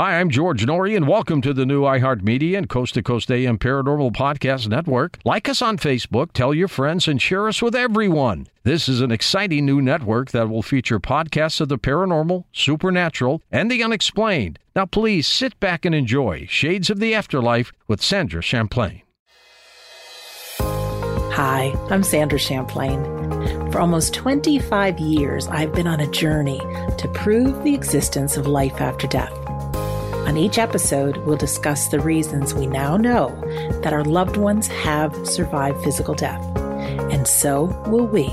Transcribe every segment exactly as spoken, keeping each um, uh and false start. Hi, I'm George Norrie, and welcome to the new iHeartMedia and Coast to Coast A M Paranormal Podcast Network. Like us on Facebook, tell your friends, and share us with everyone. This is an exciting new network that will feature podcasts of the paranormal, supernatural, and the unexplained. Now, please sit back and enjoy Shades of the Afterlife with Sandra Champlain. Hi, I'm Sandra Champlain. For almost twenty-five years, I've been on a journey to prove the existence of life after death. On each episode, we'll discuss the reasons we now know that our loved ones have survived physical death, and so will we.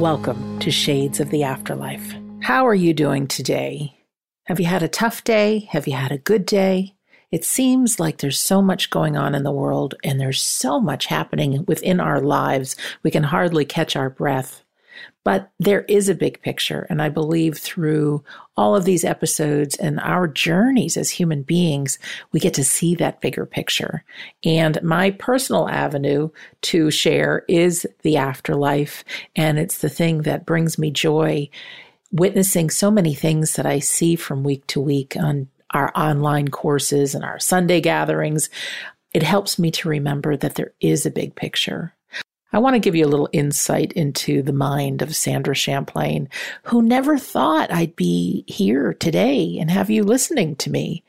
Welcome to Shades of the Afterlife. How are you doing today? Have you had a tough day? Have you had a good day? It seems like there's so much going on in the world, and there's so much happening within our lives, we can hardly catch our breath. But there is a big picture, and I believe through all of these episodes and our journeys as human beings, we get to see that bigger picture. And my personal avenue to share is the afterlife, and it's the thing that brings me joy, witnessing so many things that I see from week to week on our online courses and our Sunday gatherings. It helps me to remember that there is a big picture. I want to give you a little insight into the mind of Sandra Champlain, who never thought I'd be here today and have you listening to me.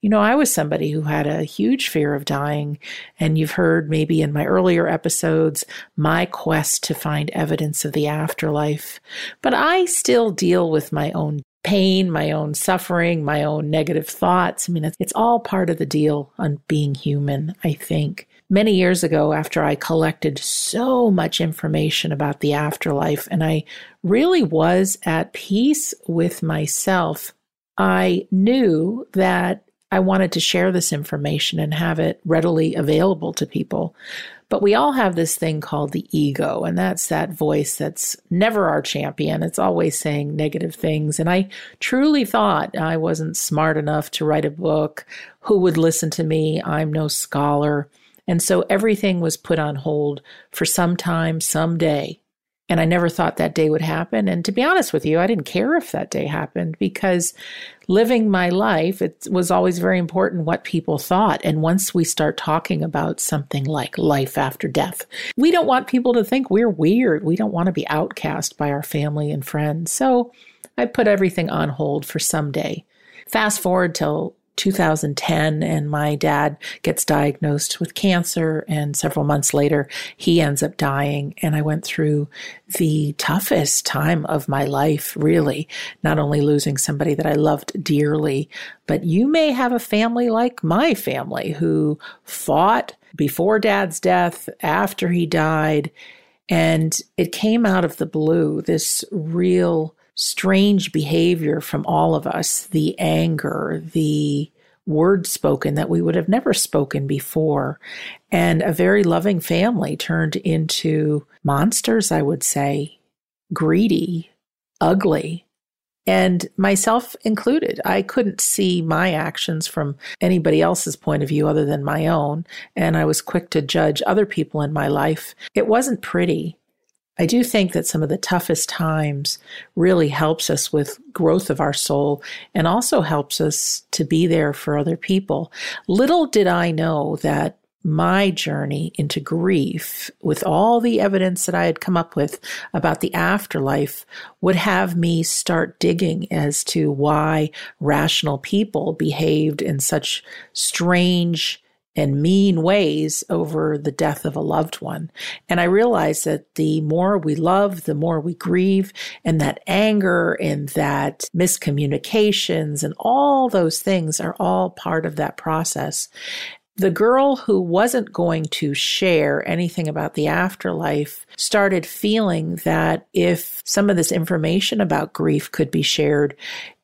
You know, I was somebody who had a huge fear of dying, and you've heard maybe in my earlier episodes, my quest to find evidence of the afterlife. But I still deal with my own pain, my own suffering, my own negative thoughts. I mean, it's all part of the deal on being human, I think. Many years ago, after I collected so much information about the afterlife, and I really was at peace with myself, I knew that I wanted to share this information and have it readily available to people. But we all have this thing called the ego, and that's that voice that's never our champion. It's always saying negative things. And I truly thought I wasn't smart enough to write a book. Who would listen to me? I'm no scholar. And so everything was put on hold for some time, some day. And I never thought that day would happen. And to be honest with you, I didn't care if that day happened, because living my life, it was always very important what people thought. And once we start talking about something like life after death, we don't want people to think we're weird. We don't want to be outcast by our family and friends. So I put everything on hold for some day. Fast forward till two thousand ten, and my dad gets diagnosed with cancer, and several months later he ends up dying, and I went through the toughest time of my life, really, not only losing somebody that I loved dearly, but you may have a family like my family who fought before Dad's death, after he died, and it came out of the blue, this real strange behavior from all of us, the anger, the words spoken that we would have never spoken before. And a very loving family turned into monsters, I would say, greedy, ugly, and myself included. I couldn't see my actions from anybody else's point of view other than my own, and I was quick to judge other people in my life. It wasn't pretty. I do think that some of the toughest times really helps us with growth of our soul, and also helps us to be there for other people. Little did I know that my journey into grief, with all the evidence that I had come up with about the afterlife, would have me start digging as to why rational people behaved in such strange and mean ways over the death of a loved one. And I realized that the more we love, the more we grieve, and that anger and that miscommunications and all those things are all part of that process. The girl who wasn't going to share anything about the afterlife started feeling that if some of this information about grief could be shared,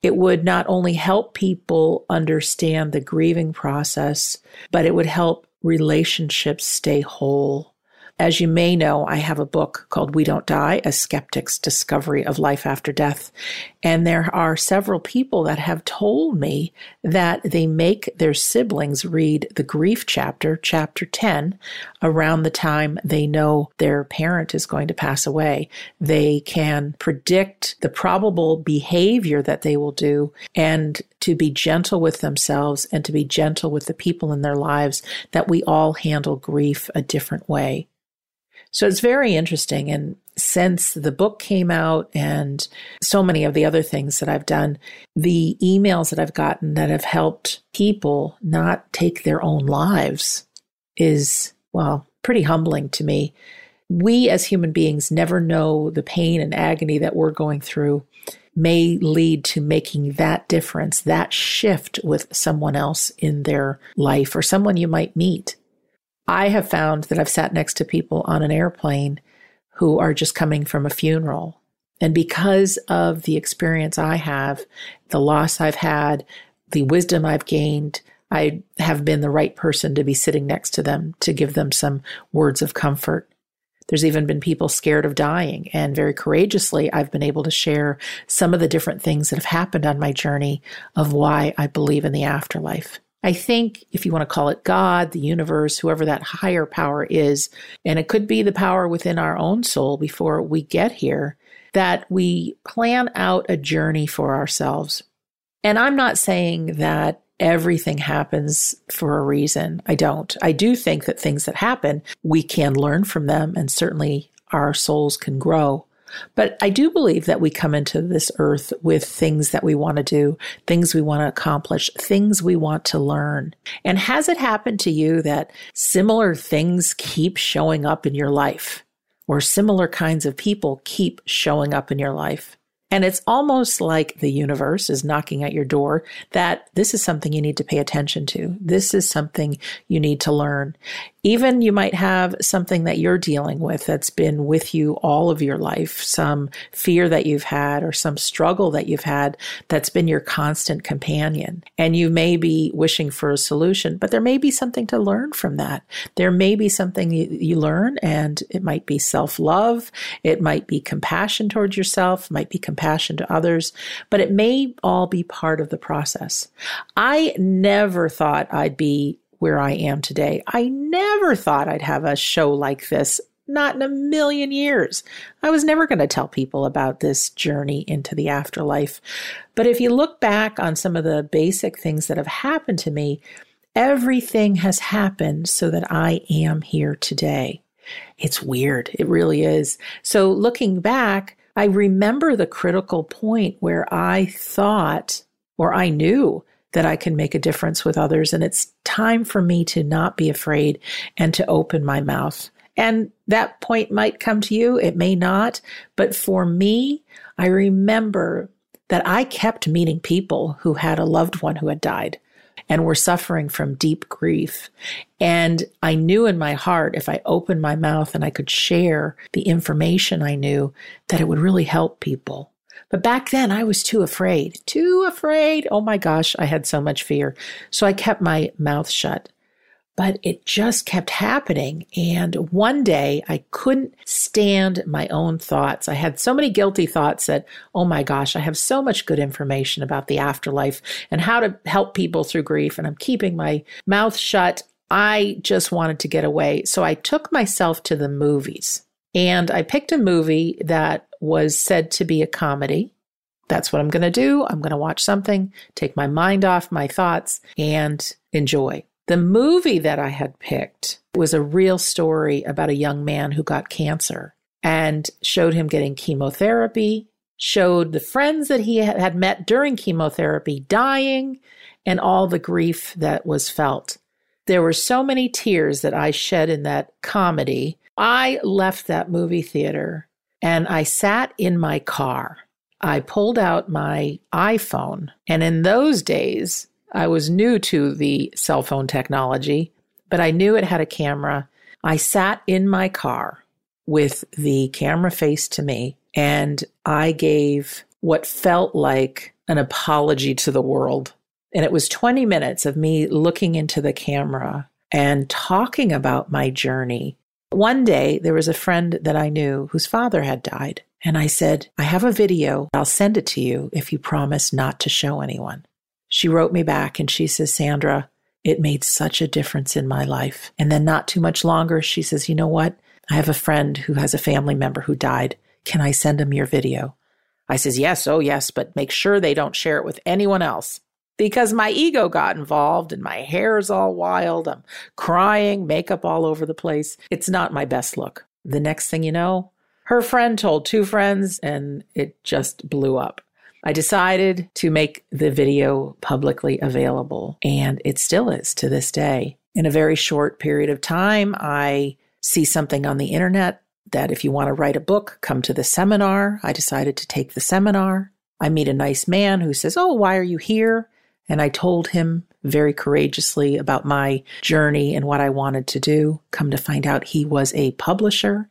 it would not only help people understand the grieving process, but it would help relationships stay whole. As you may know, I have a book called We Don't Die, A Skeptic's Discovery of Life After Death. And there are several people that have told me that they make their siblings read the grief chapter, chapter ten, around the time they know their parent is going to pass away. They can predict the probable behavior that they will do and to be gentle with themselves and to be gentle with the people in their lives, that we all handle grief a different way. So it's very interesting. And since the book came out and so many of the other things that I've done, the emails that I've gotten that have helped people not take their own lives is, well, pretty humbling to me. We as human beings never know the pain and agony that we're going through may lead to making that difference, that shift with someone else in their life or someone you might meet. I have found that I've sat next to people on an airplane who are just coming from a funeral. And because of the experience I have, the loss I've had, the wisdom I've gained, I have been the right person to be sitting next to them to give them some words of comfort. There's even been people scared of dying, and very courageously, I've been able to share some of the different things that have happened on my journey of why I believe in the afterlife. I think if you want to call it God, the universe, whoever that higher power is, and it could be the power within our own soul before we get here, that we plan out a journey for ourselves. And I'm not saying that everything happens for a reason. I don't. I do think that things that happen, we can learn from them, and certainly our souls can grow. But I do believe that we come into this earth with things that we want to do, things we want to accomplish, things we want to learn. And has it happened to you that similar things keep showing up in your life, or similar kinds of people keep showing up in your life? And it's almost like the universe is knocking at your door that this is something you need to pay attention to. This is something you need to learn. Even you might have something that you're dealing with that's been with you all of your life, some fear that you've had or some struggle that you've had that's been your constant companion. And you may be wishing for a solution, but there may be something to learn from that. There may be something you, you learn, and it might be self-love. It might be compassion towards yourself, might be compassion to others, but it may all be part of the process. I never thought I'd be where I am today. I never thought I'd have a show like this, not in a million years. I was never going to tell people about this journey into the afterlife. But if you look back on some of the basic things that have happened to me, everything has happened so that I am here today. It's weird. It really is. So looking back, I remember the critical point where I thought, or I knew, that I can make a difference with others. And it's time for me to not be afraid and to open my mouth. And that point might come to you. It may not. But for me, I remember that I kept meeting people who had a loved one who had died and were suffering from deep grief. And I knew in my heart, if I opened my mouth and I could share the information I knew, that it would really help people. But back then, I was too afraid, too afraid. Oh my gosh, I had so much fear. So I kept my mouth shut. But it just kept happening. And one day, I couldn't stand my own thoughts. I had so many guilty thoughts that, oh my gosh, I have so much good information about the afterlife and how to help people through grief, and I'm keeping my mouth shut. I just wanted to get away. So I took myself to the movies. And I picked a movie that was said to be a comedy. That's what I'm going to do. I'm going to watch something, take my mind off my thoughts, and enjoy. The movie that I had picked was a real story about a young man who got cancer, and showed him getting chemotherapy, showed the friends that he had met during chemotherapy dying, and all the grief that was felt. There were so many tears that I shed in that comedy. I left that movie theater and I sat in my car. I pulled out my iPhone. And in those days, I was new to the cell phone technology, but I knew it had a camera. I sat in my car with the camera face to me, and I gave what felt like an apology to the world. And it was twenty minutes of me looking into the camera and talking about my journey. One day, there was a friend that I knew whose father had died. And I said, I have a video. I'll send it to you if you promise not to show anyone. She wrote me back and she says, Sandra, it made such a difference in my life. And then not too much longer, she says, you know what? I have a friend who has a family member who died. Can I send him your video? I says, yes, oh yes, but make sure they don't share it with anyone else. Because my ego got involved and my hair's all wild. I'm crying, makeup all over the place. It's not my best look. The next thing you know, her friend told two friends and it just blew up. I decided to make the video publicly available, and it still is to this day. In a very short period of time, I see something on the internet that if you want to write a book, come to the seminar. I decided to take the seminar. I meet a nice man who says, oh, why are you here? And I told him very courageously about my journey and what I wanted to do. Come to find out, he was a publisher.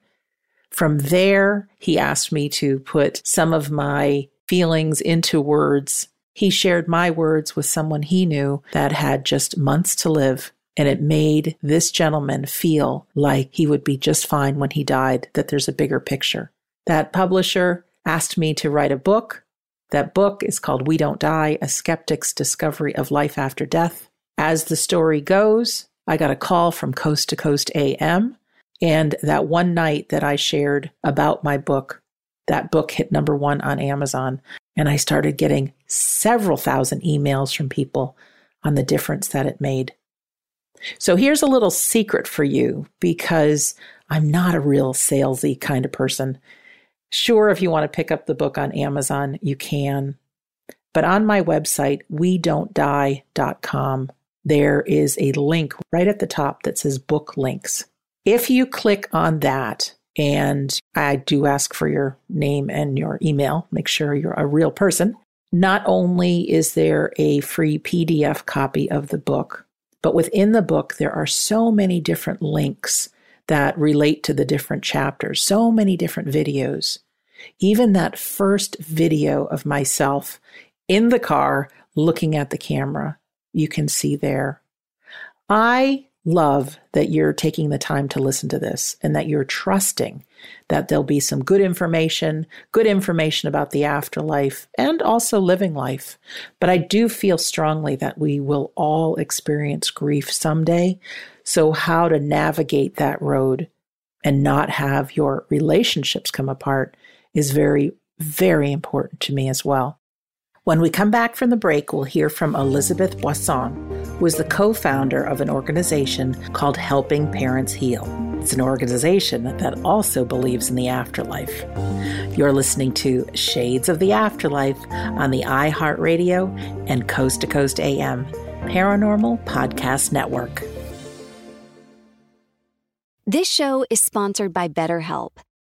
From there, he asked me to put some of my feelings into words. He shared my words with someone he knew that had just months to live, and it made this gentleman feel like he would be just fine when he died, that there's a bigger picture. That publisher asked me to write a book. That book is called We Don't Die, A Skeptic's Discovery of Life After Death. As the story goes, I got a call from Coast to Coast A M, and that one night that I shared about my book, that book hit number one on Amazon, and I started getting several thousand emails from people on the difference that it made. So here's a little secret for you, because I'm not a real salesy kind of person. Sure, if you want to pick up the book on Amazon, you can. But on my website, we don't die dot com, there is a link right at the top that says book links. If you click on that, and I do ask for your name and your email. Make sure you're a real person. Not only is there a free P D F copy of the book, but within the book, there are so many different links that relate to the different chapters, so many different videos. Even that first video of myself in the car looking at the camera, you can see there. I love that you're taking the time to listen to this and that you're trusting that there'll be some good information, good information about the afterlife and also living life. But I do feel strongly that we will all experience grief someday. So how to navigate that road and not have your relationships come apart is very, very important to me as well. When we come back from the break, we'll hear from Elizabeth Boisson, who is the co-founder of an organization called Helping Parents Heal. It's an organization that also believes in the afterlife. You're listening to Shades of the Afterlife on the iHeartRadio and Coast to Coast A M Paranormal Podcast Network. This show is sponsored by BetterHelp.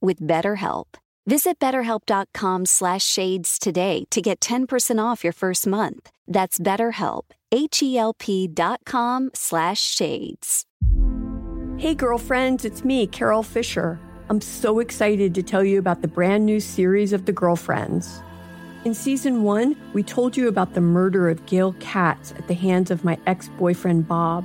with BetterHelp. Visit BetterHelp.com slash shades today to get ten percent off your first month. That's BetterHelp, H-E-L-P dot com slash shades. Hey, girlfriends, it's me, Carol Fisher. I'm so excited to tell you about the brand new series of The Girlfriends. In season one, we told you about the murder of Gail Katz at the hands of my ex-boyfriend, Bob.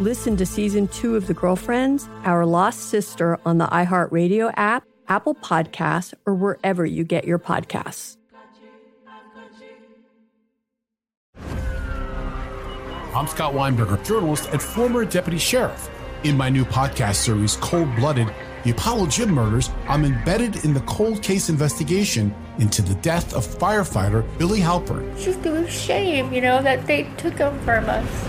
Listen to season two of The Girlfriends, Our Lost Sister on the iHeartRadio app, Apple Podcasts, or wherever you get your podcasts. I'm Scott Weinberger, journalist and former deputy sheriff. In my new podcast series, Cold-Blooded, The Apollo Gym Murders, I'm embedded in the cold case investigation into the death of firefighter Billy Halpert. It's just a shame, you know, that they took him from us.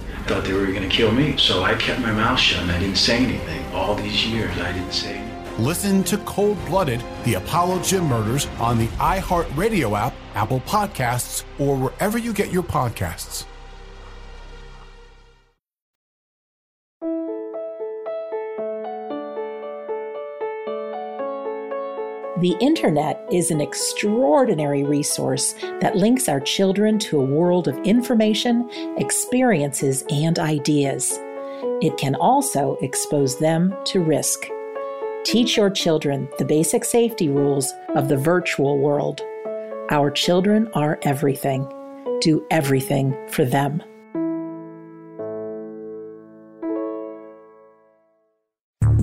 I thought they were going to kill me, so I kept my mouth shut and I didn't say anything. All these years, I didn't say anything. Listen to Cold-Blooded, The Apollo Gym Murders on the iHeartRadio app, Apple Podcasts, or wherever you get your podcasts. The internet is an extraordinary resource that links our children to a world of information, experiences, and ideas. It can also expose them to risk. Teach your children the basic safety rules of the virtual world. Our children are everything. Do everything for them.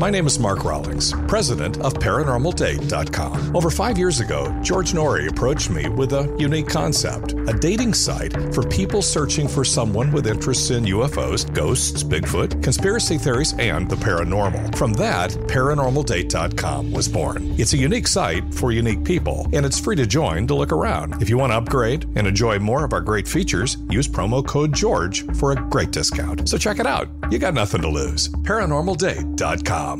My name is Mark Rawlings, president of Paranormal Date dot com. Over five years ago, George Norrie approached me with a unique concept, a dating site for people searching for someone with interests in U F Os, ghosts, Bigfoot, conspiracy theories, and the paranormal. From that, Paranormal Date dot com was born. It's a unique site for unique people, and it's free to join to look around. If you want to upgrade and enjoy more of our great features, use promo code GEORGE for a great discount. So check it out. You got nothing to lose. Paranormal Date dot com.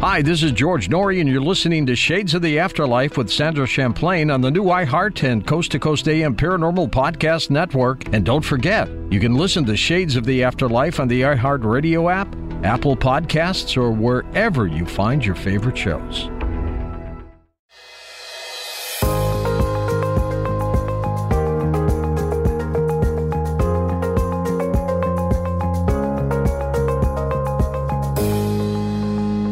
Hi, this is George Norrie, and you're listening to Shades of the Afterlife with Sandra Champlain on the new iHeart and Coast to Coast A M Paranormal Podcast Network. And don't forget, you can listen to Shades of the Afterlife on the iHeart Radio app, Apple Podcasts, or wherever you find your favorite shows.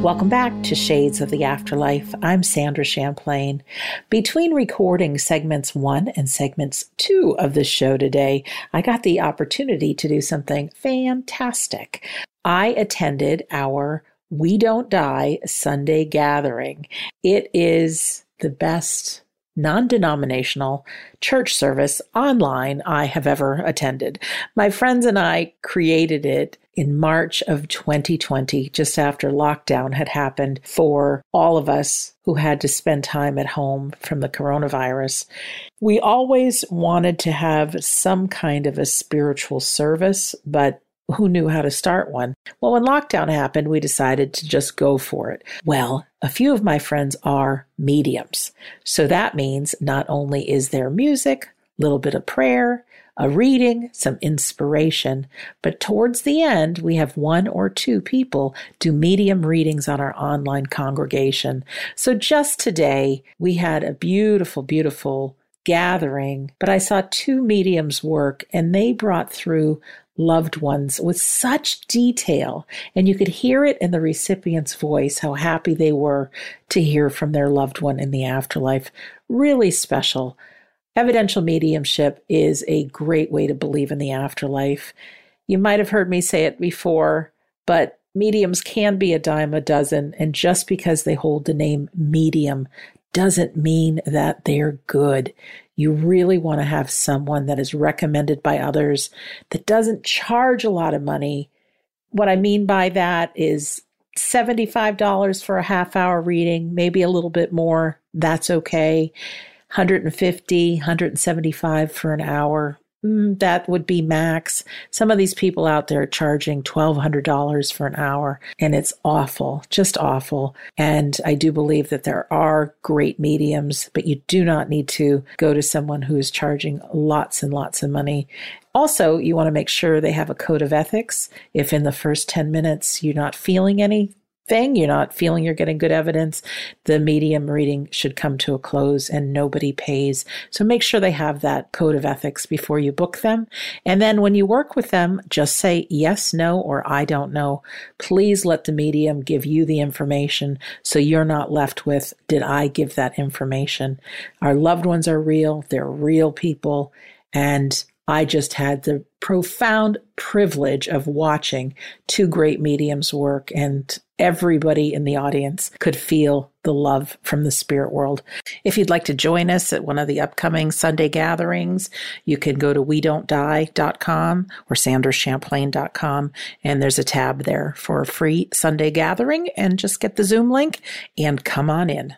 Welcome back to Shades of the Afterlife. I'm Sandra Champlain. Between recording segments one and segments two of this show today, I got the opportunity to do something fantastic. I attended our We Don't Die Sunday gathering. It is the best non-denominational church service online I have ever attended. My friends and I created it in March of twenty twenty, just after lockdown had happened for all of us who had to spend time at home from the coronavirus. We always wanted to have some kind of a spiritual service, but who knew how to start one? Well, when lockdown happened, we decided to just go for it. Well, a few of my friends are mediums. So that means not only is there music, a little bit of prayer, a reading, some inspiration, but towards the end, we have one or two people do medium readings on our online congregation. So just today, we had a beautiful, beautiful gathering, but I saw two mediums work, and they brought through loved ones with such detail. And you could hear it in the recipient's voice, how happy they were to hear from their loved one in the afterlife. Really special. Evidential mediumship is a great way to believe in the afterlife. You might have heard me say it before, but mediums can be a dime a dozen. And just because they hold the name medium doesn't mean that they're good. You really want to have someone that is recommended by others, that doesn't charge a lot of money. What I mean by that is seventy-five dollars for a half hour reading, maybe a little bit more. That's okay. one hundred fifty dollars, one hundred seventy-five dollars for an hour. Mm, that would be max. Some of these people out there are charging twelve hundred dollars for an hour, and it's awful, just awful. And I do believe that there are great mediums, but you do not need to go to someone who is charging lots and lots of money. Also, you want to make sure they have a code of ethics. If in the first ten minutes you're not feeling anything, you're not feeling you're getting good evidence, the medium reading should come to a close and nobody pays. So make sure they have that code of ethics before you book them. And then when you work with them, just say yes, no, or I don't know. Please let the medium give you the information so you're not left with, did I give that information? Our loved ones are real. They're real people. And I just had the profound privilege of watching two great mediums work, and everybody in the audience could feel the love from the spirit world. If you'd like to join us at one of the upcoming Sunday gatherings, you can go to we don't die dot com or sandra champlain dot com, and there's a tab there for a free Sunday gathering, and just get the Zoom link and come on in.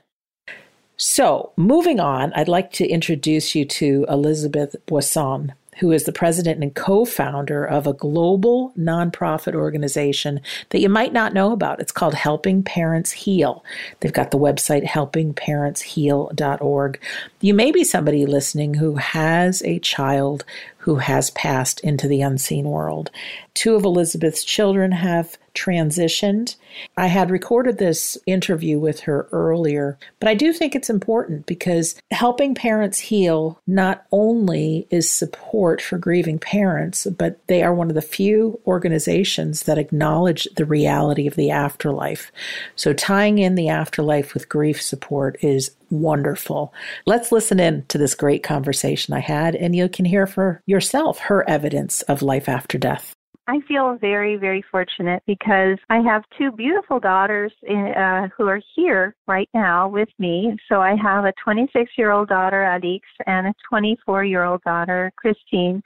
So moving on, I'd like to introduce you to Elizabeth Boisson, who is the president and co-founder of a global nonprofit organization that you might not know about. It's called Helping Parents Heal. They've got the website helping parents heal dot org. You may be somebody listening who has a child who has passed into the unseen world. Two of Elizabeth's children have transitioned. I had recorded this interview with her earlier, but I do think it's important because Helping Parents Heal not only is support for grieving parents, but they are one of the few organizations that acknowledge the reality of the afterlife. So tying in the afterlife with grief support is wonderful. Let's listen in to this great conversation I had, and you can hear for yourself her evidence of life after death. I feel very, very fortunate because I have two beautiful daughters uh, who are here right now with me. So I have a twenty-six-year-old daughter, Alix, and a twenty-four-year-old daughter, Christine.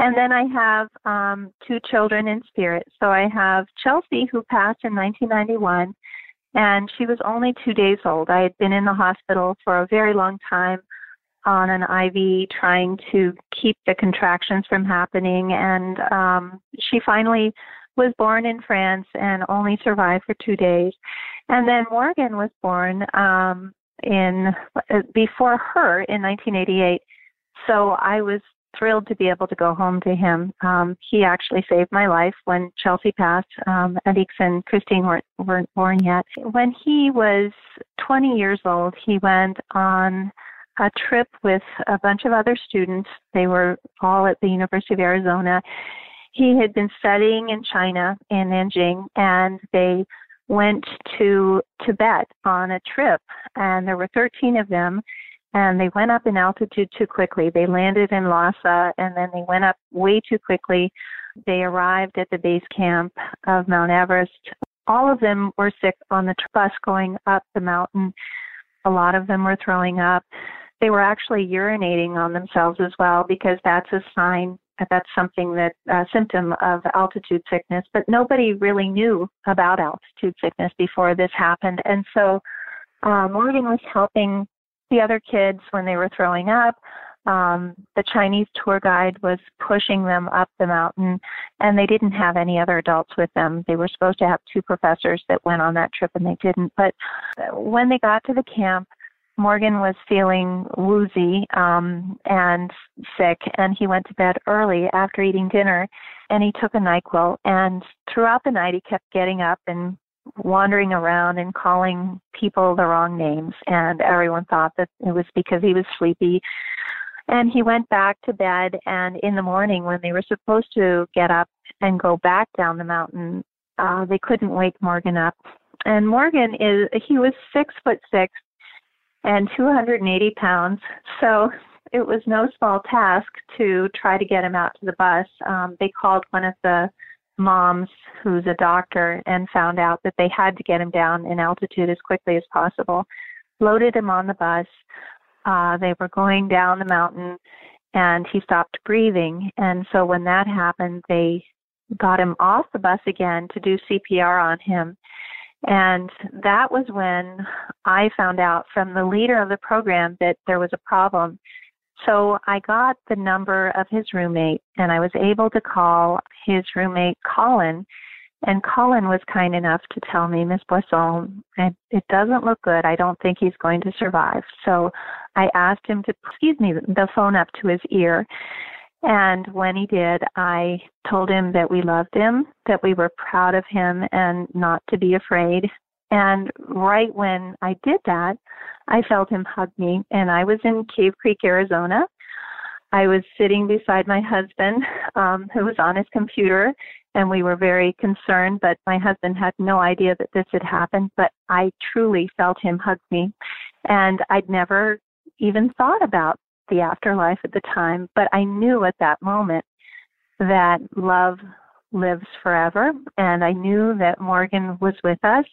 And then I have um, two children in spirit. So I have Chelsea, who passed in nineteen ninety-one, and she was only two days old. I had been in the hospital for a very long time on an I V trying to keep the contractions from happening. And um, she finally was born in France and only survived for two days. And then Morgan was born um, in uh, before her in nineteen eighty-eight. So I was thrilled to be able to go home to him. Um, he actually saved my life when Chelsea passed. Um, Alix and Christine weren't, weren't born yet. When he was twenty years old, he went on a trip with a bunch of other students. They were all at the University of Arizona. He had been studying in China, in Nanjing, and they went to Tibet on a trip. And there were thirteen of them, and they went up in altitude too quickly. They landed in Lhasa, and then they went up way too quickly. They arrived at the base camp of Mount Everest. All of them were sick on the bus going up the mountain. A lot of them were throwing up. They were actually urinating on themselves as well, because that's a sign, that's something that a symptom of altitude sickness. But nobody really knew about altitude sickness before this happened. And so uh, Morgan was helping the other kids when they were throwing up. Um, the Chinese tour guide was pushing them up the mountain, and they didn't have any other adults with them. They were supposed to have two professors that went on that trip, and they didn't. But when they got to the camp, Morgan was feeling woozy um, and sick, and he went to bed early after eating dinner, and he took a NyQuil. And throughout the night, he kept getting up and wandering around and calling people the wrong names, and everyone thought that it was because he was sleepy. And he went back to bed, and in the morning when they were supposed to get up and go back down the mountain, uh, they couldn't wake Morgan up. And Morgan is, he was six foot six and two hundred eighty pounds. So it was no small task to try to get him out to the bus. Um, they called one of the moms who's a doctor and found out that they had to get him down in altitude as quickly as possible, loaded him on the bus. Uh, they were going down the mountain and he stopped breathing. And so when that happened, they got him off the bus again to do C P R on him. And that was when I found out from the leader of the program that there was a problem. So I got the number of his roommate, and I was able to call his roommate, Colin. And Colin was kind enough to tell me, Miss Boisson, it doesn't look good. I don't think he's going to survive. So I asked him to, excuse me, the phone up to his ear. And when he did, I told him that we loved him, that we were proud of him, and not to be afraid. And right when I did that, I felt him hug me. And I was in Cave Creek, Arizona. I was sitting beside my husband, um, who was on his computer, and we were very concerned, but my husband had no idea that this had happened. But I truly felt him hug me. And I'd never even thought about the afterlife at the time, but I knew at that moment that love lives forever, and I knew that Morgan was with us.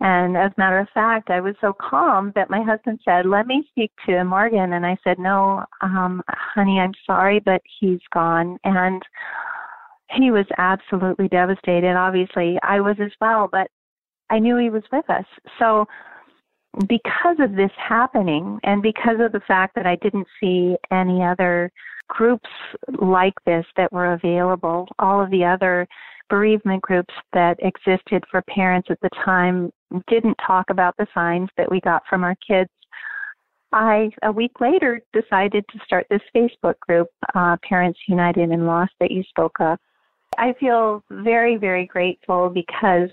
And as a matter of fact, I was so calm that my husband said, let me speak to Morgan. And I said, no, um, honey, I'm sorry, but he's gone. And he was absolutely devastated. Obviously, I was as well, but I knew he was with us. So because of this happening, and because of the fact that I didn't see any other groups like this that were available, all of the other bereavement groups that existed for parents at the time didn't talk about the signs that we got from our kids. I, a week later, decided to start this Facebook group, uh, Parents United in Loss, that you spoke of. I feel very, very grateful because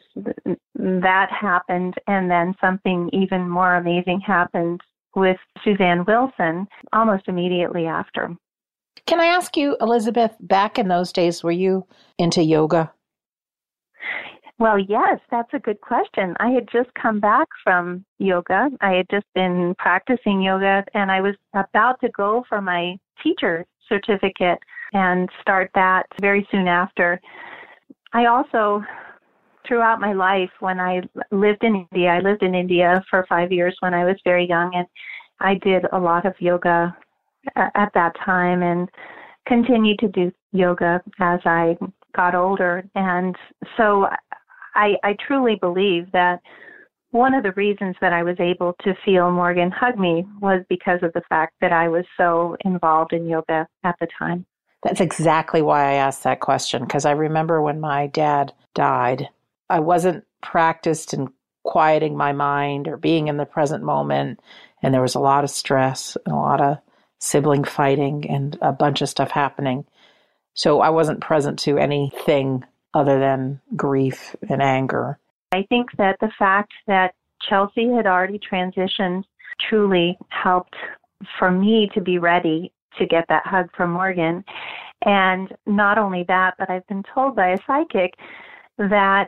th- that happened, and then something even more amazing happened with Suzanne Wilson almost immediately after. Can I ask you, Elizabeth, back in those days, were you into yoga? Well, yes, that's a good question. I had just come back from yoga. I had just been practicing yoga, and I was about to go for my teacher certificate and start that very soon after. I also, throughout my life, when I lived in India, I lived in India for five years when I was very young, and I did a lot of yoga at that time and continued to do yoga as I got older. And so I, I truly believe that one of the reasons that I was able to feel Morgan hug me was because of the fact that I was so involved in yoga at the time. That's exactly why I asked that question, because I remember when my dad died, I wasn't practiced in quieting my mind or being in the present moment, and there was a lot of stress and a lot of sibling fighting and a bunch of stuff happening. So I wasn't present to anything other than grief and anger. I think that the fact that Chelsea had already transitioned truly helped for me to be ready to get that hug from Morgan. And not only that, but I've been told by a psychic that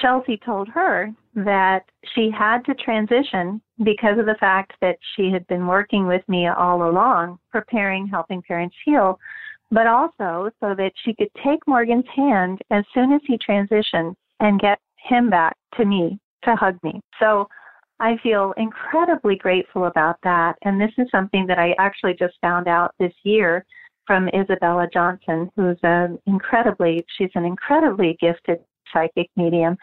Chelsea told her that she had to transition because of the fact that she had been working with me all along, preparing Helping Parents Heal, but also so that she could take Morgan's hand as soon as he transitioned and get him back to me to hug me. So I feel incredibly grateful about that. And this is something that I actually just found out this year from Isabella Johnson, who's an incredibly, she's an incredibly gifted psychic medium.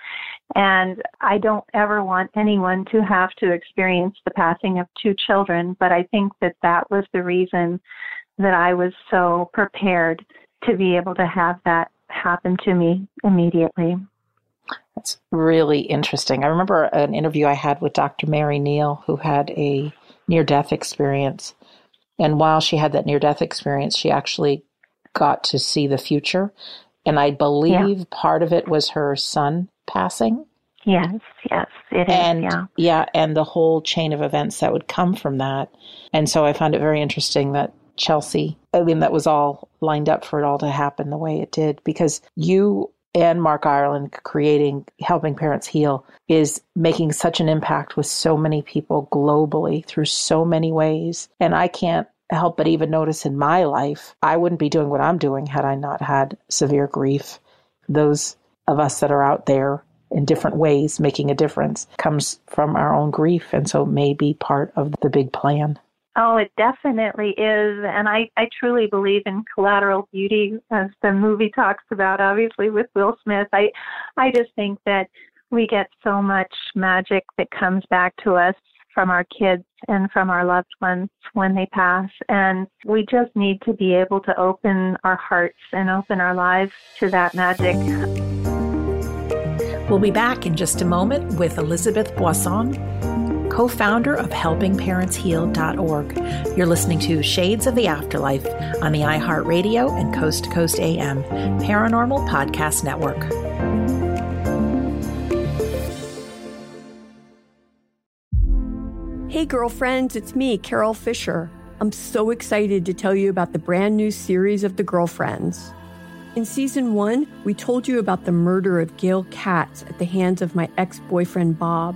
And I don't ever want anyone to have to experience the passing of two children, but I think that that was the reason that I was so prepared to be able to have that happen to me immediately. That's really interesting. I remember an interview I had with Doctor Mary Neal, who had a near-death experience. And while she had that near-death experience, she actually got to see the future. And I believe yeah. part of it was her son passing. Yes, yes, it and, is, yeah. Yeah, and the whole chain of events that would come from that. And so I found it very interesting that Chelsea. I mean, that was all lined up for it all to happen the way it did, because you and Mark Ireland creating Helping Parents Heal is making such an impact with so many people globally through so many ways. And I can't help but even notice in my life, I wouldn't be doing what I'm doing had I not had severe grief. Those of us that are out there in different ways making a difference comes from our own grief, and so may be part of the big plan. Oh, it definitely is. And I, I truly believe in collateral beauty, as the movie talks about, obviously, with Will Smith. I, I just think that we get so much magic that comes back to us from our kids and from our loved ones when they pass. And we just need to be able to open our hearts and open our lives to that magic. We'll be back in just a moment with Elizabeth Boisson, co-founder of helping parents heal dot org. You're listening to Shades of the Afterlife on the iHeartRadio and Coast to Coast A M Paranormal Podcast Network. Hey, girlfriends, it's me, Carol Fisher. I'm so excited to tell you about the brand new series of The Girlfriends. In season one, we told you about the murder of Gail Katz at the hands of my ex-boyfriend, Bob.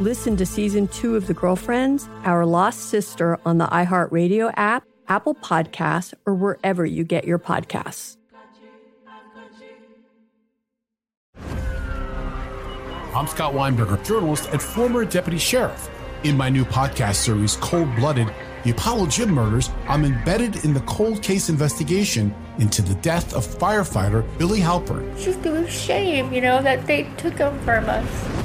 Listen to season two of The Girlfriends, Our Lost Sister, on the iHeartRadio app, Apple Podcasts, or wherever you get your podcasts. I'm Scott Weinberger, journalist and former deputy sheriff. In my new podcast series, Cold-Blooded, The Apollo Gym Murders, I'm embedded in the cold case investigation into the death of firefighter Billy Halpert. It's just a shame, you know, that they took him from us.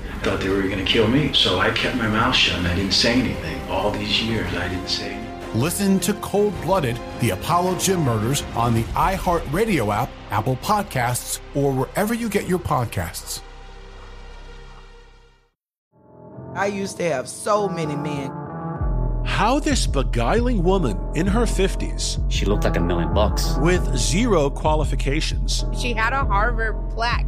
I thought they were going to kill me, so I kept my mouth shut and I didn't say anything. All these years, I didn't say anything. Listen to Cold-Blooded, The Apollo Gym Murders on the iHeartRadio app, Apple Podcasts, or wherever you get your podcasts. I used to have so many men. How this beguiling woman in her fifties... She looked like a million bucks. ...with zero qualifications... She had a Harvard plaque.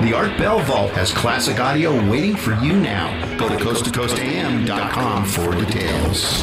The Art Bell Vault has classic audio waiting for you now. Go to coast to coast a m dot com for details.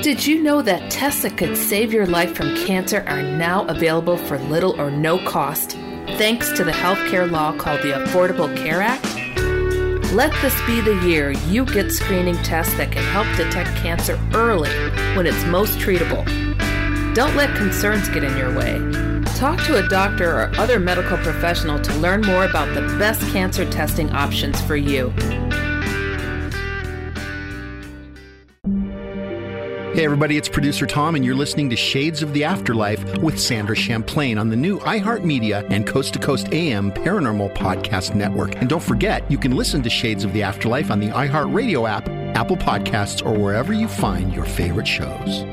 Did you know that tests that could save your life from cancer are now available for little or no cost, thanks to the healthcare law called the Affordable Care Act? Let this be the year you get screening tests that can help detect cancer early when it's most treatable. Don't let concerns get in your way. Talk to a doctor or other medical professional to learn more about the best cancer testing options for you. Hey everybody, it's producer Tom, and you're listening to Shades of the Afterlife with Sandra Champlain on the new iHeartMedia and Coast to Coast A M Paranormal Podcast Network. And don't forget, you can listen to Shades of the Afterlife on the iHeartRadio app, Apple Podcasts, or wherever you find your favorite shows.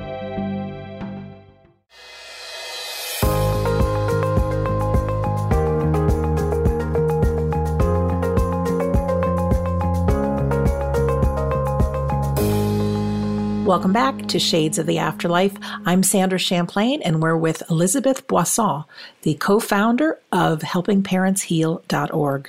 Welcome back to Shades of the Afterlife. I'm Sandra Champlain, and we're with Elizabeth Boisson, the co-founder of helping parents heal dot org.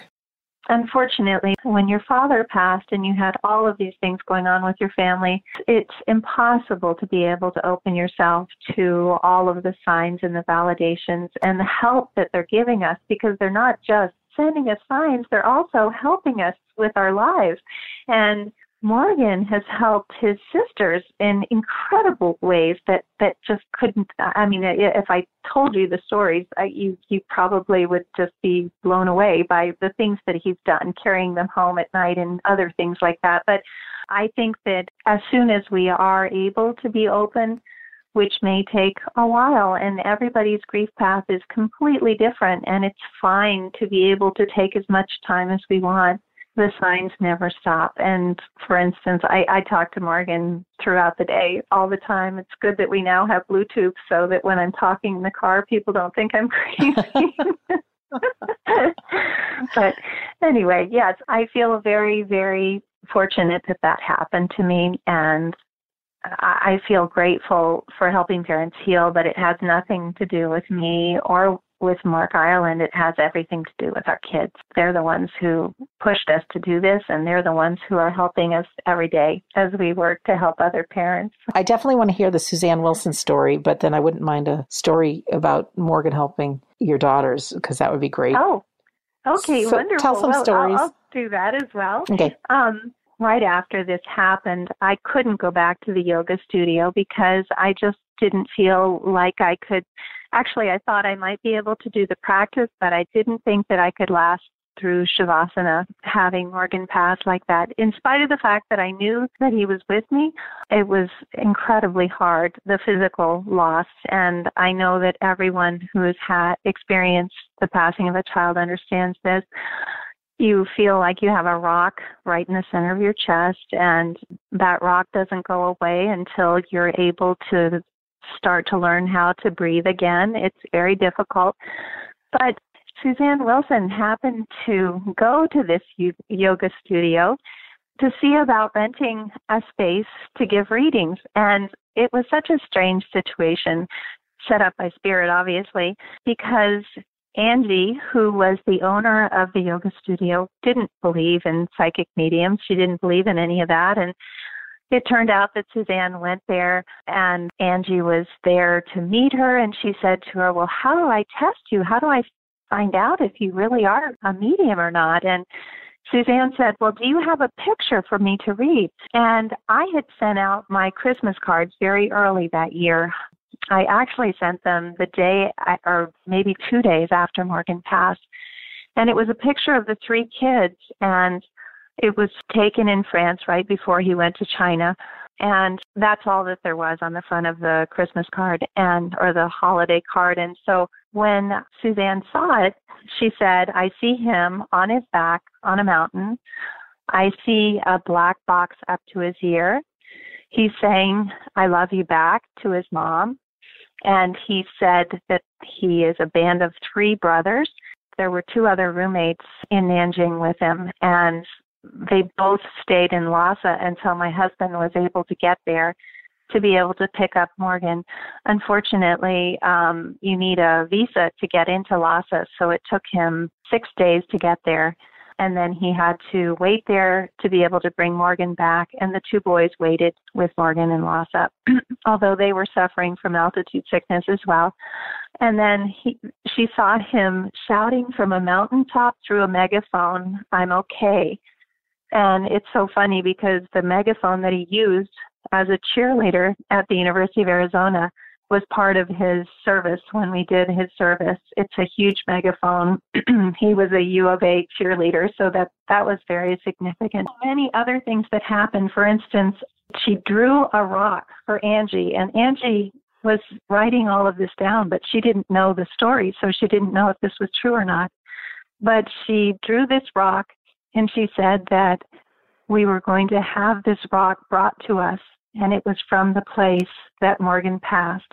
Unfortunately, when your father passed and you had all of these things going on with your family, it's impossible to be able to open yourself to all of the signs and the validations and the help that they're giving us, because they're not just sending us signs, they're also helping us with our lives. And Morgan has helped his sisters in incredible ways that, that just couldn't, I mean, if I told you the stories, I, you, you probably would just be blown away by the things that he's done, carrying them home at night and other things like that. But I think that as soon as we are able to be open, which may take a while, and everybody's grief path is completely different, and it's fine to be able to take as much time as we want. The signs never stop. And for instance, I, I talk to Morgan throughout the day all the time. It's good that we now have Bluetooth so that when I'm talking in the car, people don't think I'm crazy. But anyway, yes, I feel very, very fortunate that that happened to me. And I, I feel grateful for Helping Parents Heal, but it has nothing to do with me or with Mark Ireland. It has everything to do with our kids. They're the ones who pushed us to do this, and they're the ones who are helping us every day as we work to help other parents. I definitely want to hear the Suzanne Wilson story, but then I wouldn't mind a story about Morgan helping your daughters, because that would be great. Oh, okay, so wonderful. Tell some well, stories. I'll, I'll do that as well. Okay. Um, right after this happened, I couldn't go back to the yoga studio because I just didn't feel like I could. Actually, I thought I might be able to do the practice, but I didn't think that I could last through Shavasana, having Morgan pass like that. In spite of the fact that I knew that he was with me, it was incredibly hard, the physical loss. And I know that everyone who has had experienced the passing of a child understands this. You feel like you have a rock right in the center of your chest, and that rock doesn't go away until you're able to start to learn how to breathe again. It's very difficult. But Suzanne Wilson happened to go to this yoga studio to see about renting a space to give readings. And it was such a strange situation, set up by spirit, obviously, because Angie, who was the owner of the yoga studio, didn't believe in psychic mediums. She didn't believe in any of that. And it turned out that Suzanne went there, and Angie was there to meet her, and she said to her, well, how do I test you? How do I find out if you really are a medium or not? And Suzanne said, well, do you have a picture for me to read? And I had sent out my Christmas cards very early that year. I actually sent them the day or maybe two days after Morgan passed, and it was a picture of the three kids, and it was taken in France right before he went to China. And that's all that there was on the front of the Christmas card and or the holiday card. And so when Suzanne saw it, she said, I see him on his back on a mountain. I see a black box up to his ear. He's saying, I love you back to his mom. And he said that he is a band of three brothers. There were two other roommates in Nanjing with him, and they both stayed in Lhasa until my husband was able to get there to be able to pick up Morgan. Unfortunately, um, you need a visa to get into Lhasa, so it took him six days to get there. And then he had to wait there to be able to bring Morgan back. And the two boys waited with Morgan in Lhasa, although they were suffering from altitude sickness as well. And then he, she saw him shouting from a mountaintop through a megaphone, I'm okay. And it's so funny because the megaphone that he used as a cheerleader at the University of Arizona was part of his service when we did his service. It's a huge megaphone. He was a U of A cheerleader, so that, that was very significant. Many other things that happened, for instance, she drew a rock for Angie, and Angie was writing all of this down, but she didn't know the story, so she didn't know if this was true or not. But she drew this rock, and she said that we were going to have this rock brought to us, and it was from the place that Morgan passed.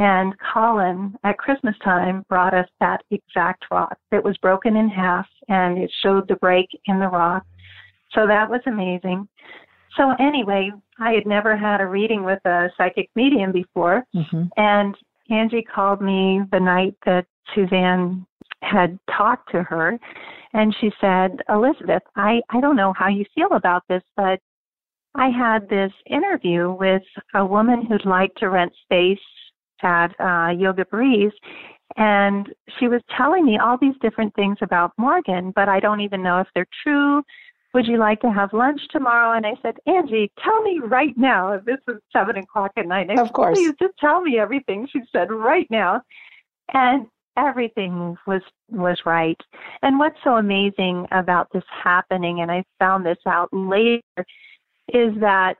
And Colin, at Christmas time, brought us that exact rock. It was broken in half, and it showed the break in the rock. So that was amazing. So anyway, I had never had a reading with a psychic medium before, mm-hmm. and Angie called me the night that Suzanne had talked to her, and she said, Elizabeth, I, I don't know how you feel about this, but I had this interview with a woman who'd like to rent space at uh, Yoga Breeze, and she was telling me all these different things about Morgan, but I don't even know if they're true. Would you like to have lunch tomorrow? And I said, Angie, tell me right now. This was seven o'clock at night. Of course. Please just tell me everything. She said, right now. And everything was was right. And what's so amazing about this happening, and I found this out later, is that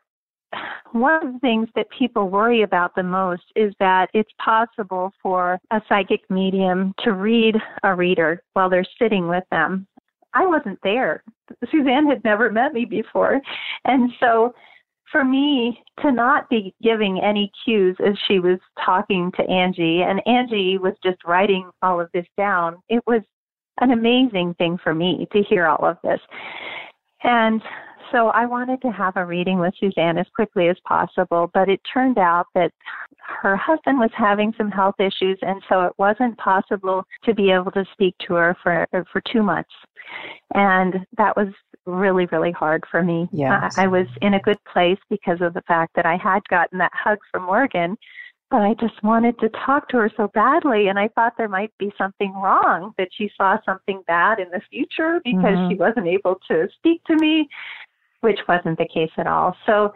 one of the things that people worry about the most is that it's possible for a psychic medium to read a reader while they're sitting with them. I wasn't there. Suzanne had never met me before. And so for me to not be giving any cues as she was talking to Angie, and Angie was just writing all of this down, it was an amazing thing for me to hear all of this. And so I wanted to have a reading with Suzanne as quickly as possible, but it turned out that her husband was having some health issues, and so it wasn't possible to be able to speak to her for for two months. And that was really, really hard for me. Yes. I, I was in a good place because of the fact that I had gotten that hug from Morgan, but I just wanted to talk to her so badly, and I thought there might be something wrong, that she saw something bad in the future because mm-hmm. she wasn't able to speak to me, which wasn't the case at all. So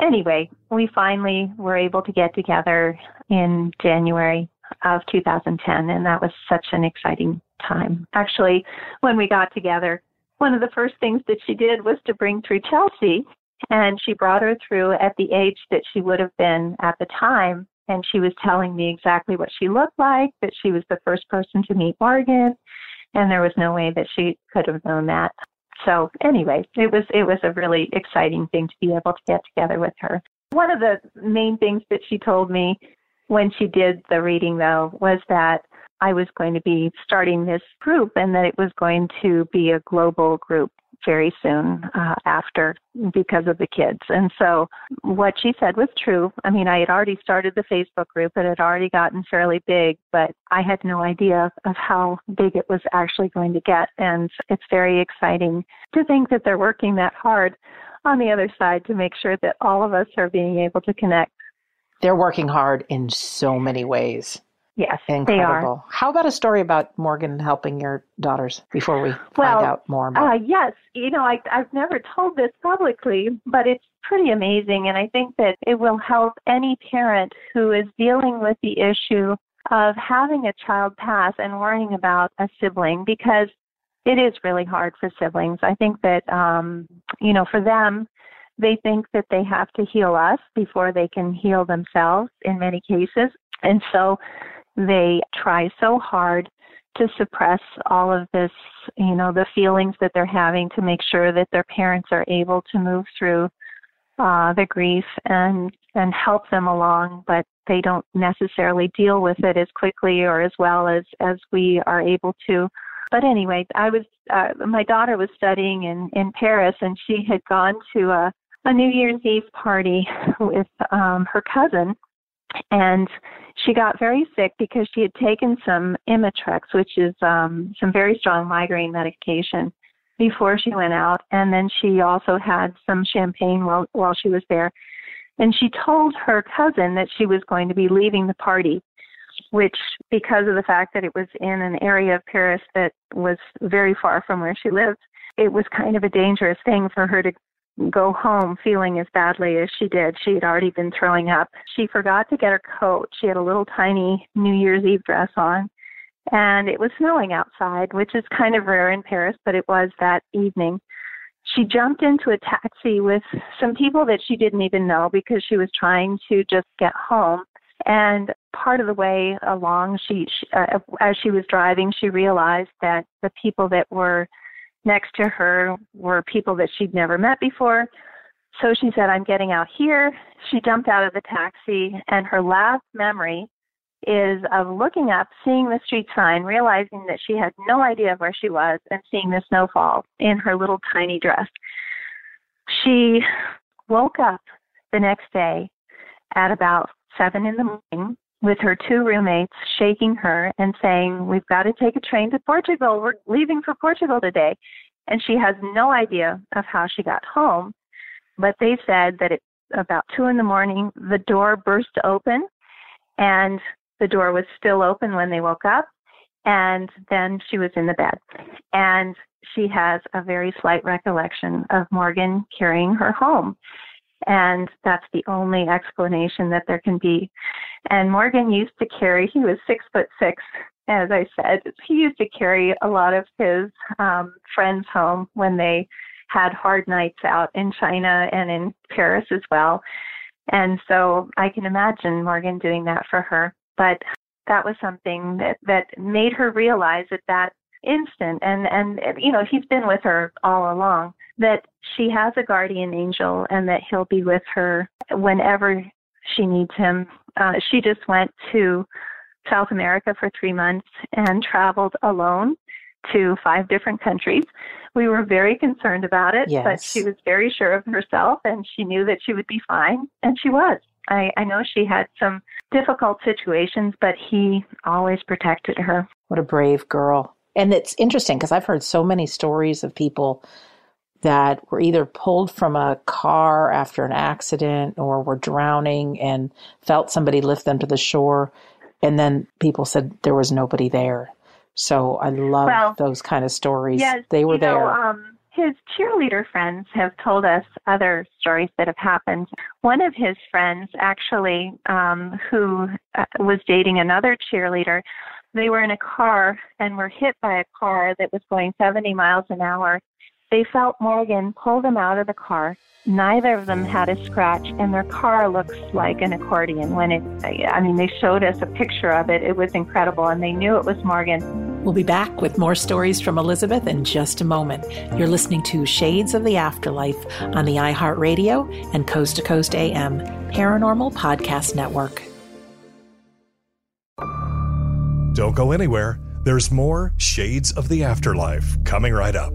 anyway, we finally were able to get together in January of two thousand ten, and that was such an exciting time. Actually, when we got together, one of the first things that she did was to bring through Chelsea, and she brought her through at the age that she would have been at the time, and she was telling me exactly what she looked like, that she was the first person to meet Morgan, and there was no way that she could have known that. So anyway, it was it was a really exciting thing to be able to get together with her. One of the main things that she told me when she did the reading, though, was that I was going to be starting this group and that it was going to be a global group very soon uh, after because of the kids. And so what she said was true. I mean, I had already started the Facebook group. It had already gotten fairly big, but I had no idea of how big it was actually going to get. And it's very exciting to think that they're working that hard on the other side to make sure that all of us are being able to connect. They're working hard in so many ways. Yes, incredible. They are. How about a story about Morgan helping your daughters before we well, find out more about it? Uh, yes. You know, I, I've never told this publicly, but it's pretty amazing. And I think that it will help any parent who is dealing with the issue of having a child pass and worrying about a sibling, because it is really hard for siblings. I think that, um, you know, for them, They think that they have to heal us before they can heal themselves in many cases. And so they try so hard to suppress all of this, you know, the feelings that they're having to make sure that their parents are able to move through uh, the grief and, and help them along, but they don't necessarily deal with it as quickly or as well as, as we are able to. But anyway, I was uh, my daughter was studying in, in Paris, and she had gone to a, a New Year's Eve party with um, her cousin, and she got very sick because she had taken some Imitrex, which is um, some very strong migraine medication, before she went out. And then she also had some champagne while, while she was there. And she told her cousin that she was going to be leaving the party, which, because of the fact that it was in an area of Paris that was very far from where she lived, it was kind of a dangerous thing for her to go home feeling as badly as she did. She had already been throwing up. She forgot to get her coat. She had a little tiny New Year's Eve dress on, and it was snowing outside, which is kind of rare in Paris, but it was that evening. She jumped into a taxi with some people that she didn't even know because she was trying to just get home. And part of the way along, she, she uh, as she was driving, she realized that the people that were next to her were people that she'd never met before. So she said, "I'm getting out here." She jumped out of the taxi, and her last memory is of looking up, seeing the street sign, realizing that she had no idea where she was, and seeing the snowfall in her little tiny dress. She woke up the next day at about seven in the morning with her two roommates shaking her and saying, "We've got to take a train to Portugal. We're leaving for Portugal today." And she has no idea of how she got home. But they said that at about two in the morning, the door burst open, and the door was still open when they woke up. And then she was in the bed. And she has a very slight recollection of Morgan carrying her home. And that's the only explanation that there can be. And Morgan used to carry, he was six foot six, as I said, he used to carry a lot of his um, friends home when they had hard nights out in China and in Paris as well. And so I can imagine Morgan doing that for her. But that was something that, that made her realize at that instant, and, and, you know, he's been with her all along, that she has a guardian angel and that he'll be with her whenever she needs him. Uh, she just went to South America for three months and traveled alone to five different countries. We were very concerned about it, yes. But she was very sure of herself, and she knew that she would be fine, and she was. I, I know she had some difficult situations, but he always protected her. What a brave girl. And it's interesting because I've heard so many stories of people that were either pulled from a car after an accident or were drowning and felt somebody lift them to the shore. And then people said there was nobody there. So I love well, those kind of stories. Yes, they were you know, there. Um, his cheerleader friends have told us other stories that have happened. One of his friends actually um, who uh, was dating another cheerleader, they were in a car and were hit by a car that was going seventy miles an hour. They felt Morgan pull them out of the car. Neither of them had a scratch, and their car looks like an accordion. When it, I mean, they showed us a picture of it. It was incredible, and they knew it was Morgan. We'll be back with more stories from Elizabeth in just a moment. You're listening to Shades of the Afterlife on the iHeartRadio and Coast to Coast A M Paranormal Podcast Network. Don't go anywhere. There's more Shades of the Afterlife coming right up.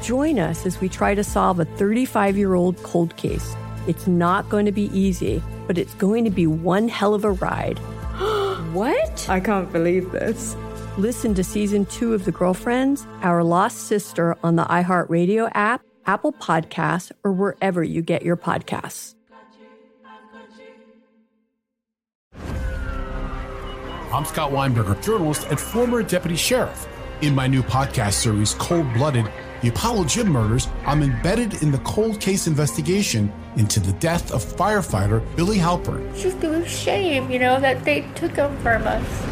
Join us as we try to solve a thirty-five-year-old cold case. It's not going to be easy, but it's going to be one hell of a ride. What? I can't believe this. Listen to Season two of The Girlfriends, Our Lost Sister on the iHeartRadio app, Apple Podcasts, or wherever you get your podcasts. I'm Scott Weinberger, journalist and former deputy sheriff. In my new podcast series, Cold-Blooded, The Apollo Gym Murders, I'm embedded in the cold case investigation into the death of firefighter Billy Halpert. It's just a shame, you know, that they took him from us.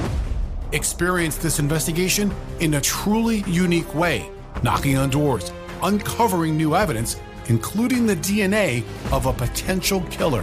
Experience this investigation in a truly unique way, knocking on doors, uncovering new evidence, including the D N A of a potential killer.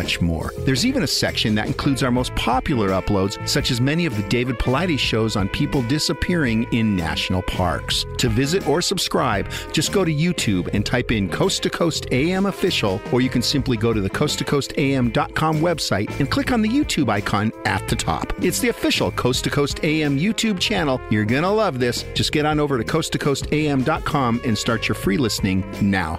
Much more. There's even a section that includes our most popular uploads, such as many of the David Pilates shows on people disappearing in national parks. To visit or subscribe, just go to YouTube and type in Coast to Coast A M Official, or you can simply go to the coast to coast a m dot com website and click on the YouTube icon at the top. It's the official Coast to Coast A M YouTube channel. You're going to love this. Just get on over to coast to coast a m dot com and start your free listening now.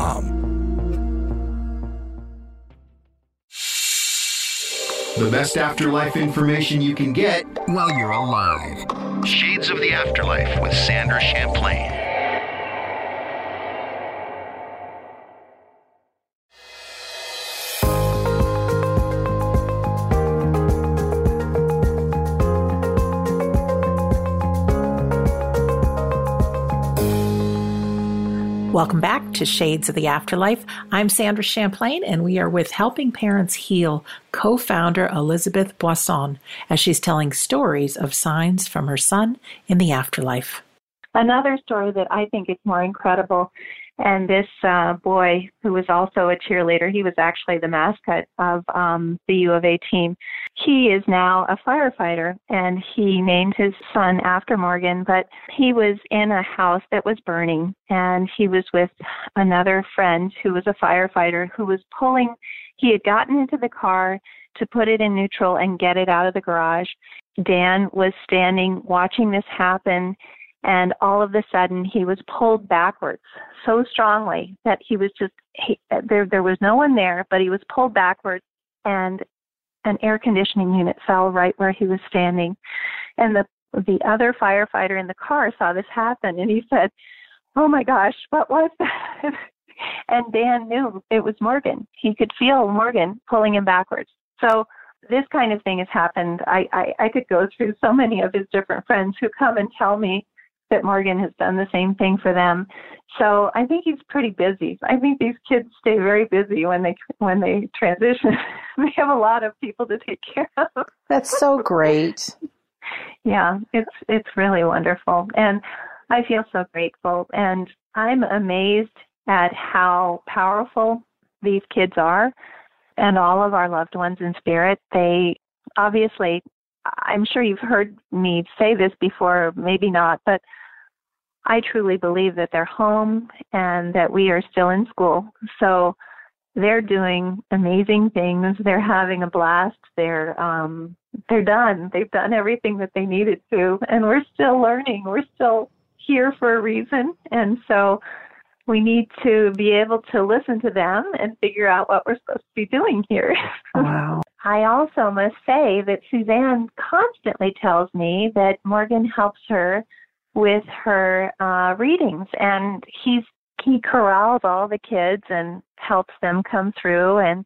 The best afterlife information you can get while you're alive. Shades of the Afterlife with Sandra Champlain. Welcome back to Shades of the Afterlife. I'm Sandra Champlain, and we are with Helping Parents Heal co-founder Elizabeth Boisson as she's telling stories of signs from her son in the afterlife. Another story that I think is more incredible And this uh, boy, who was also a cheerleader, he was actually the mascot of um, the U of A team. He is now a firefighter, and he named his son after Morgan, but he was in a house that was burning, and he was with another friend who was a firefighter who was pulling. He had gotten into the car to put it in neutral and get it out of the garage. Dan was standing watching this happen, and all of a sudden he was pulled backwards so strongly that he was just, he, there there was no one there, but he was pulled backwards, and an air conditioning unit fell right where he was standing. And the the other firefighter in the car saw this happen, and he said, "Oh my gosh, what was that?" And Dan knew it was Morgan. He could feel Morgan pulling him backwards. So this kind of thing has happened. I, I, I could go through so many of his different friends who come and tell me that Morgan has done the same thing for them. So I think he's pretty busy. I think these kids stay very busy when they when they transition. They have a lot of people to take care of. That's so great. Yeah, it's it's really wonderful. And I feel so grateful. And I'm amazed at how powerful these kids are and all of our loved ones in spirit. They obviously, I'm sure you've heard me say this before, maybe not, but I truly believe that they're home and that we are still in school. So they're doing amazing things. They're having a blast. They're um, they're done. They've done everything that they needed to, and we're still learning. We're still here for a reason, and so we need to be able to listen to them and figure out what we're supposed to be doing here. Wow. I also must say that Suzanne constantly tells me that Morgan helps her with her uh, readings, and he's he corrals all the kids and helps them come through, and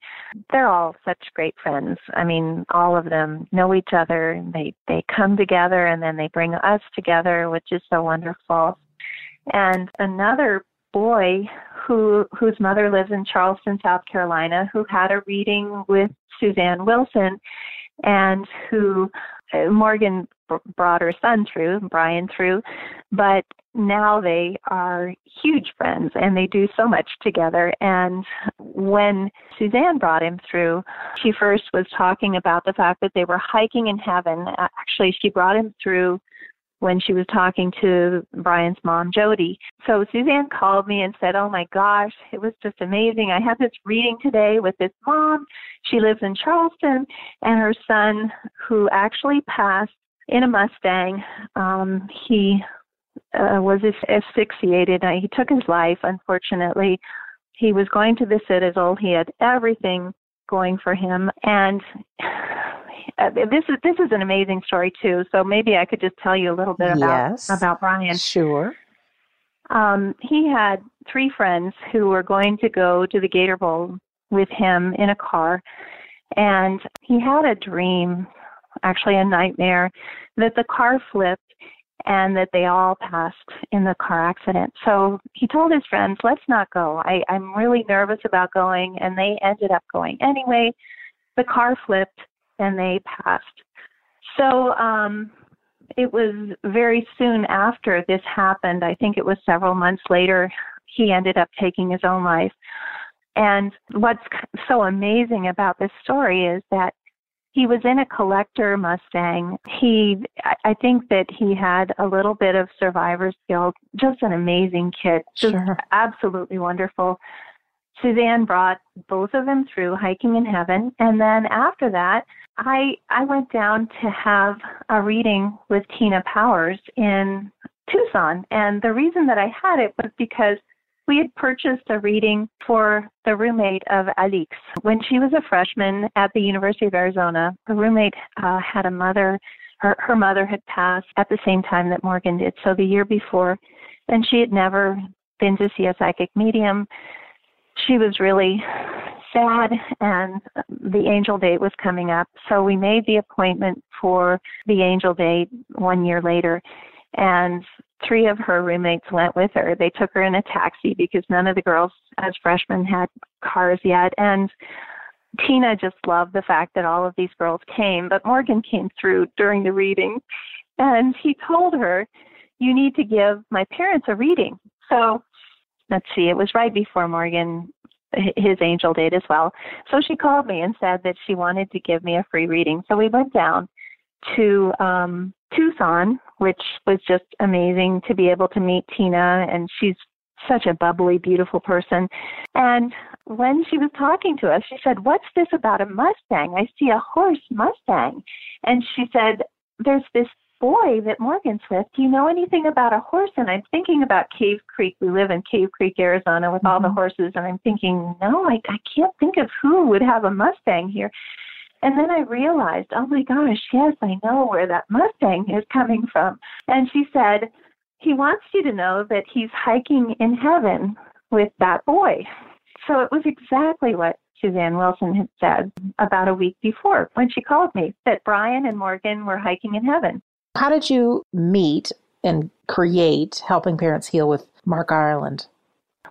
they're all such great friends. I mean, all of them know each other. They, they come together, and then they bring us together, which is so wonderful. And another boy who whose mother lives in Charleston, South Carolina, who had a reading with Suzanne Wilson, and who uh, Morgan b- brought her son through, Brian through, but now they are huge friends, and they do so much together. And when Suzanne brought him through, she first was talking about the fact that they were hiking in heaven. Actually, she brought him through when she was talking to Brian's mom, Jody. So Suzanne called me and said, "Oh my gosh, it was just amazing. I had this reading today with this mom. She lives in Charleston, and her son, who actually passed in a Mustang, um, he uh, was asphyxiated. He took his life, unfortunately. He was going to the Citadel. He had everything going for him, and Uh, this is this is an amazing story too. So maybe I could just tell you a little bit about yes, about Brian. Sure. Um, he had three friends who were going to go to the Gator Bowl with him in a car, and he had a dream, actually a nightmare, that the car flipped and that they all passed in the car accident. So he told his friends, "Let's not go. I, I'm really nervous about going," and they ended up going anyway. The car flipped, and they passed. So um, it was very soon after this happened. I think it was several months later, he ended up taking his own life. And what's so amazing about this story is that he was in a collector Mustang. He, I think that he had a little bit of survivor's guilt. Just an amazing kid. Just sure. Absolutely wonderful. Suzanne brought both of them through hiking in heaven. And then after that, I I went down to have a reading with Tina Powers in Tucson. And the reason that I had it was because we had purchased a reading for the roommate of Alix. When she was a freshman at the University of Arizona, the roommate uh, had a mother. Her, her mother had passed at the same time that Morgan did, so the year before. And she had never been to see a psychic medium. She was really sad, and the angel date was coming up. So we made the appointment for the angel date one year later, and three of her roommates went with her. They took her in a taxi because none of the girls as freshmen had cars yet. And Tina just loved the fact that all of these girls came, but Morgan came through during the reading, and he told her, "You need to give my parents a reading." So let's see, it was right before Morgan, his angel date as well. So she called me and said that she wanted to give me a free reading. So we went down to um, Tucson, which was just amazing to be able to meet Tina. And she's such a bubbly, beautiful person. And when she was talking to us, she said, "What's this about a Mustang? I see a horse Mustang." And she said, "There's this boy that Morgan's with. Do you know anything about a horse?" And I'm thinking about Cave Creek. We live in Cave Creek, Arizona, with mm-hmm. all the horses. And I'm thinking, no, I, I can't think of who would have a Mustang here. And then I realized, oh my gosh, yes, I know where that Mustang is coming from. And she said, "He wants you to know that he's hiking in heaven with that boy." So it was exactly what Suzanne Wilson had said about a week before when she called me, that Brian and Morgan were hiking in heaven. How did you meet and create Helping Parents Heal with Mark Ireland?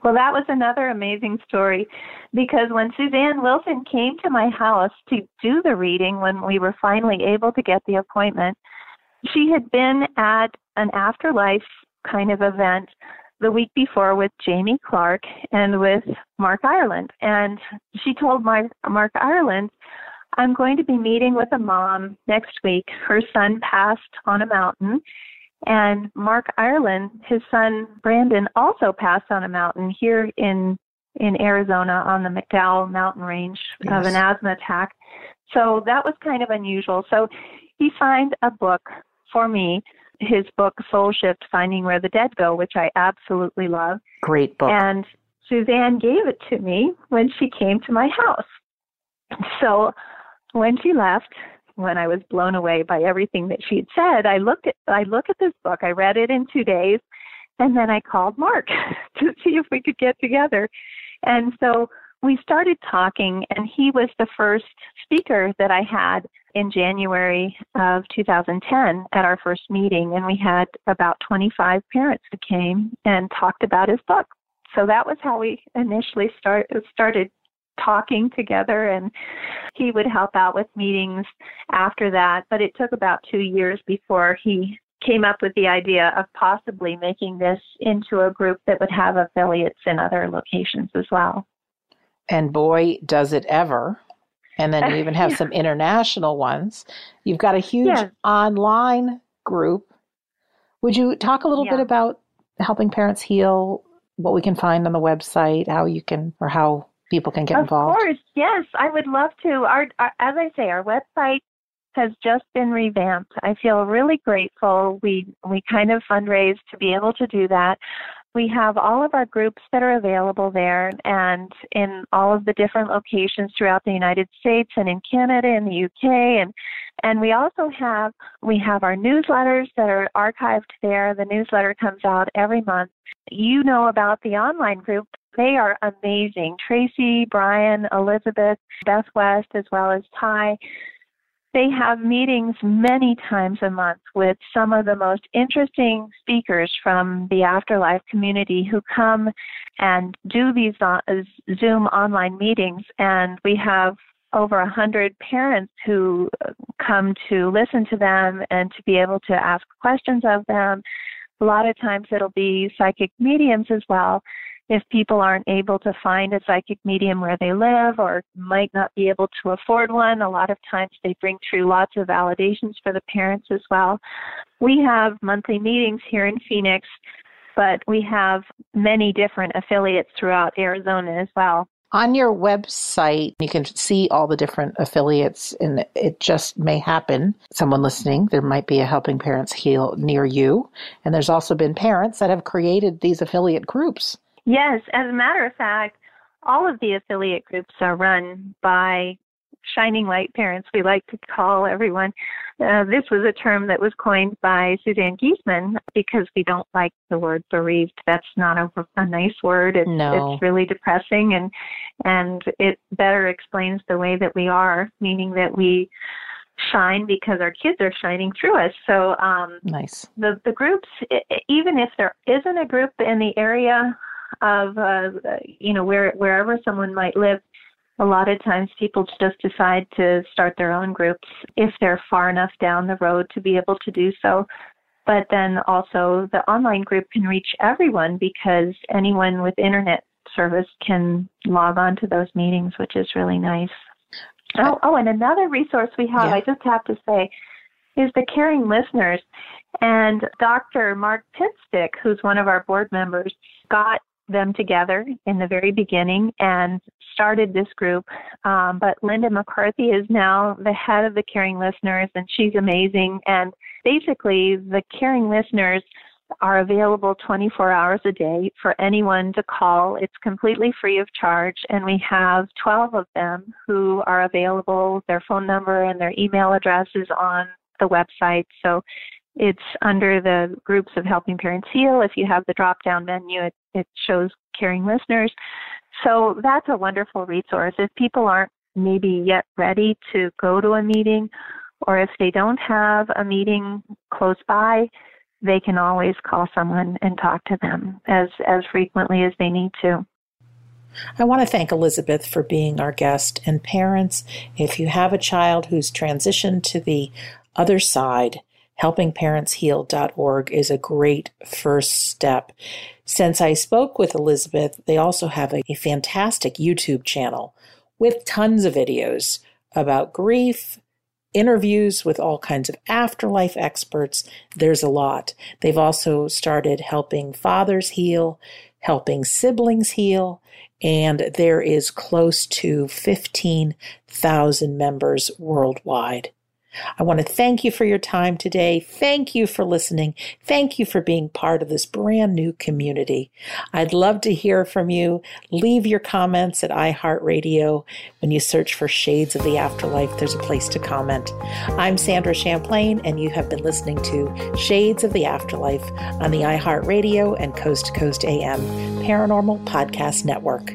Well, that was another amazing story, because when Suzanne Wilson came to my house to do the reading, when we were finally able to get the appointment, she had been at an afterlife kind of event the week before with Jamie Clark and with Mark Ireland. And she told Mark, Mark Ireland, "I'm going to be meeting with a mom next week. Her son passed on a mountain. And Mark Ireland, his son Brandon, also passed on a mountain here in, in Arizona on the McDowell mountain range yes. of an asthma attack." So that was kind of unusual. So he signed a book for me, his book, Soul Shift, Finding Where the Dead Go, which I absolutely love. Great book. And Suzanne gave it to me when she came to my house. So when she left, when I was blown away by everything that she had said, I looked at I looked at this book. I read it in two days, and then I called Mark to see if we could get together. And so we started talking, and he was the first speaker that I had in January of two thousand ten at our first meeting, and we had about twenty-five parents who came and talked about his book. So that was how we initially start, started talking together, and he would help out with meetings after that. But it took about two years before he came up with the idea of possibly making this into a group that would have affiliates in other locations as well. And boy, does it ever. And then you even have yeah. some international ones. You've got a huge yeah. online group. Would you talk a little yeah. bit about Helping Parents Heal, what we can find on the website, how you can, or how people can get involved? Of course, yes, I would love to. Our, our, as I say, our website has just been revamped. I feel really grateful. We we kind of fundraise to be able to do that. We have all of our groups that are available there, and in all of the different locations throughout the United States and in Canada and the U K. And and we also have we have our newsletters that are archived there. The newsletter comes out every month. You know about the online group. They are amazing. Tracy, Brian, Elizabeth, Beth West, as well as Ty. They have meetings many times a month with some of the most interesting speakers from the afterlife community who come and do these Zoom online meetings. And we have over one hundred parents who come to listen to them and to be able to ask questions of them. A lot of times it'll be psychic mediums as well. If people aren't able to find a psychic medium where they live or might not be able to afford one, a lot of times they bring through lots of validations for the parents as well. We have monthly meetings here in Phoenix, but we have many different affiliates throughout Arizona as well. On your website, you can see all the different affiliates, and it just may happen. Someone listening, there might be a Helping Parents Heal near you. And there's also been parents that have created these affiliate groups. Yes, as a matter of fact, all of the affiliate groups are run by shining light parents, we like to call everyone. Uh, this was a term that was coined by Suzanne Giesman because we don't like the word bereaved. That's not a, a nice word. It's, no. it's really depressing, and and it better explains the way that we are, meaning that we shine because our kids are shining through us. So um, nice. The, the groups, even if there isn't a group in the area of, uh, you know, where wherever someone might live, a lot of times people just decide to start their own groups if they're far enough down the road to be able to do so. But then also the online group can reach everyone because anyone with internet service can log on to those meetings, which is really nice. Oh, oh and another resource we have, yeah. I just have to say, is the Caring Listeners. And Doctor Mark Pitstick, who's one of our board members, got them together in the very beginning and started this group. Um, but Linda McCarthy is now the head of the Caring Listeners, and she's amazing. And basically, the Caring Listeners are available twenty-four hours a day for anyone to call. It's completely free of charge, and we have twelve of them who are available. Their phone number and their email address is on the website. So it's under the groups of Helping Parents Heal. If you have the drop-down menu, it, it shows Caring Listeners. So that's a wonderful resource. If people aren't maybe yet ready to go to a meeting, or if they don't have a meeting close by, they can always call someone and talk to them as, as frequently as they need to. I want to thank Elizabeth for being our guest. And parents, if you have a child who's transitioned to the other side, helping parents heal dot org is a great first step. Since I spoke with Elizabeth, they also have a, a fantastic YouTube channel with tons of videos about grief, interviews with all kinds of afterlife experts. There's a lot. They've also started Helping Fathers Heal, Helping Siblings Heal, and there is close to fifteen thousand members worldwide. I want to thank you for your time today. Thank you for listening. Thank you for being part of this brand new community. I'd love to hear from you. Leave your comments at iHeartRadio. When you search for Shades of the Afterlife, there's a place to comment. I'm Sandra Champlain, and you have been listening to Shades of the Afterlife on the iHeartRadio and Coast to Coast A M Paranormal Podcast Network.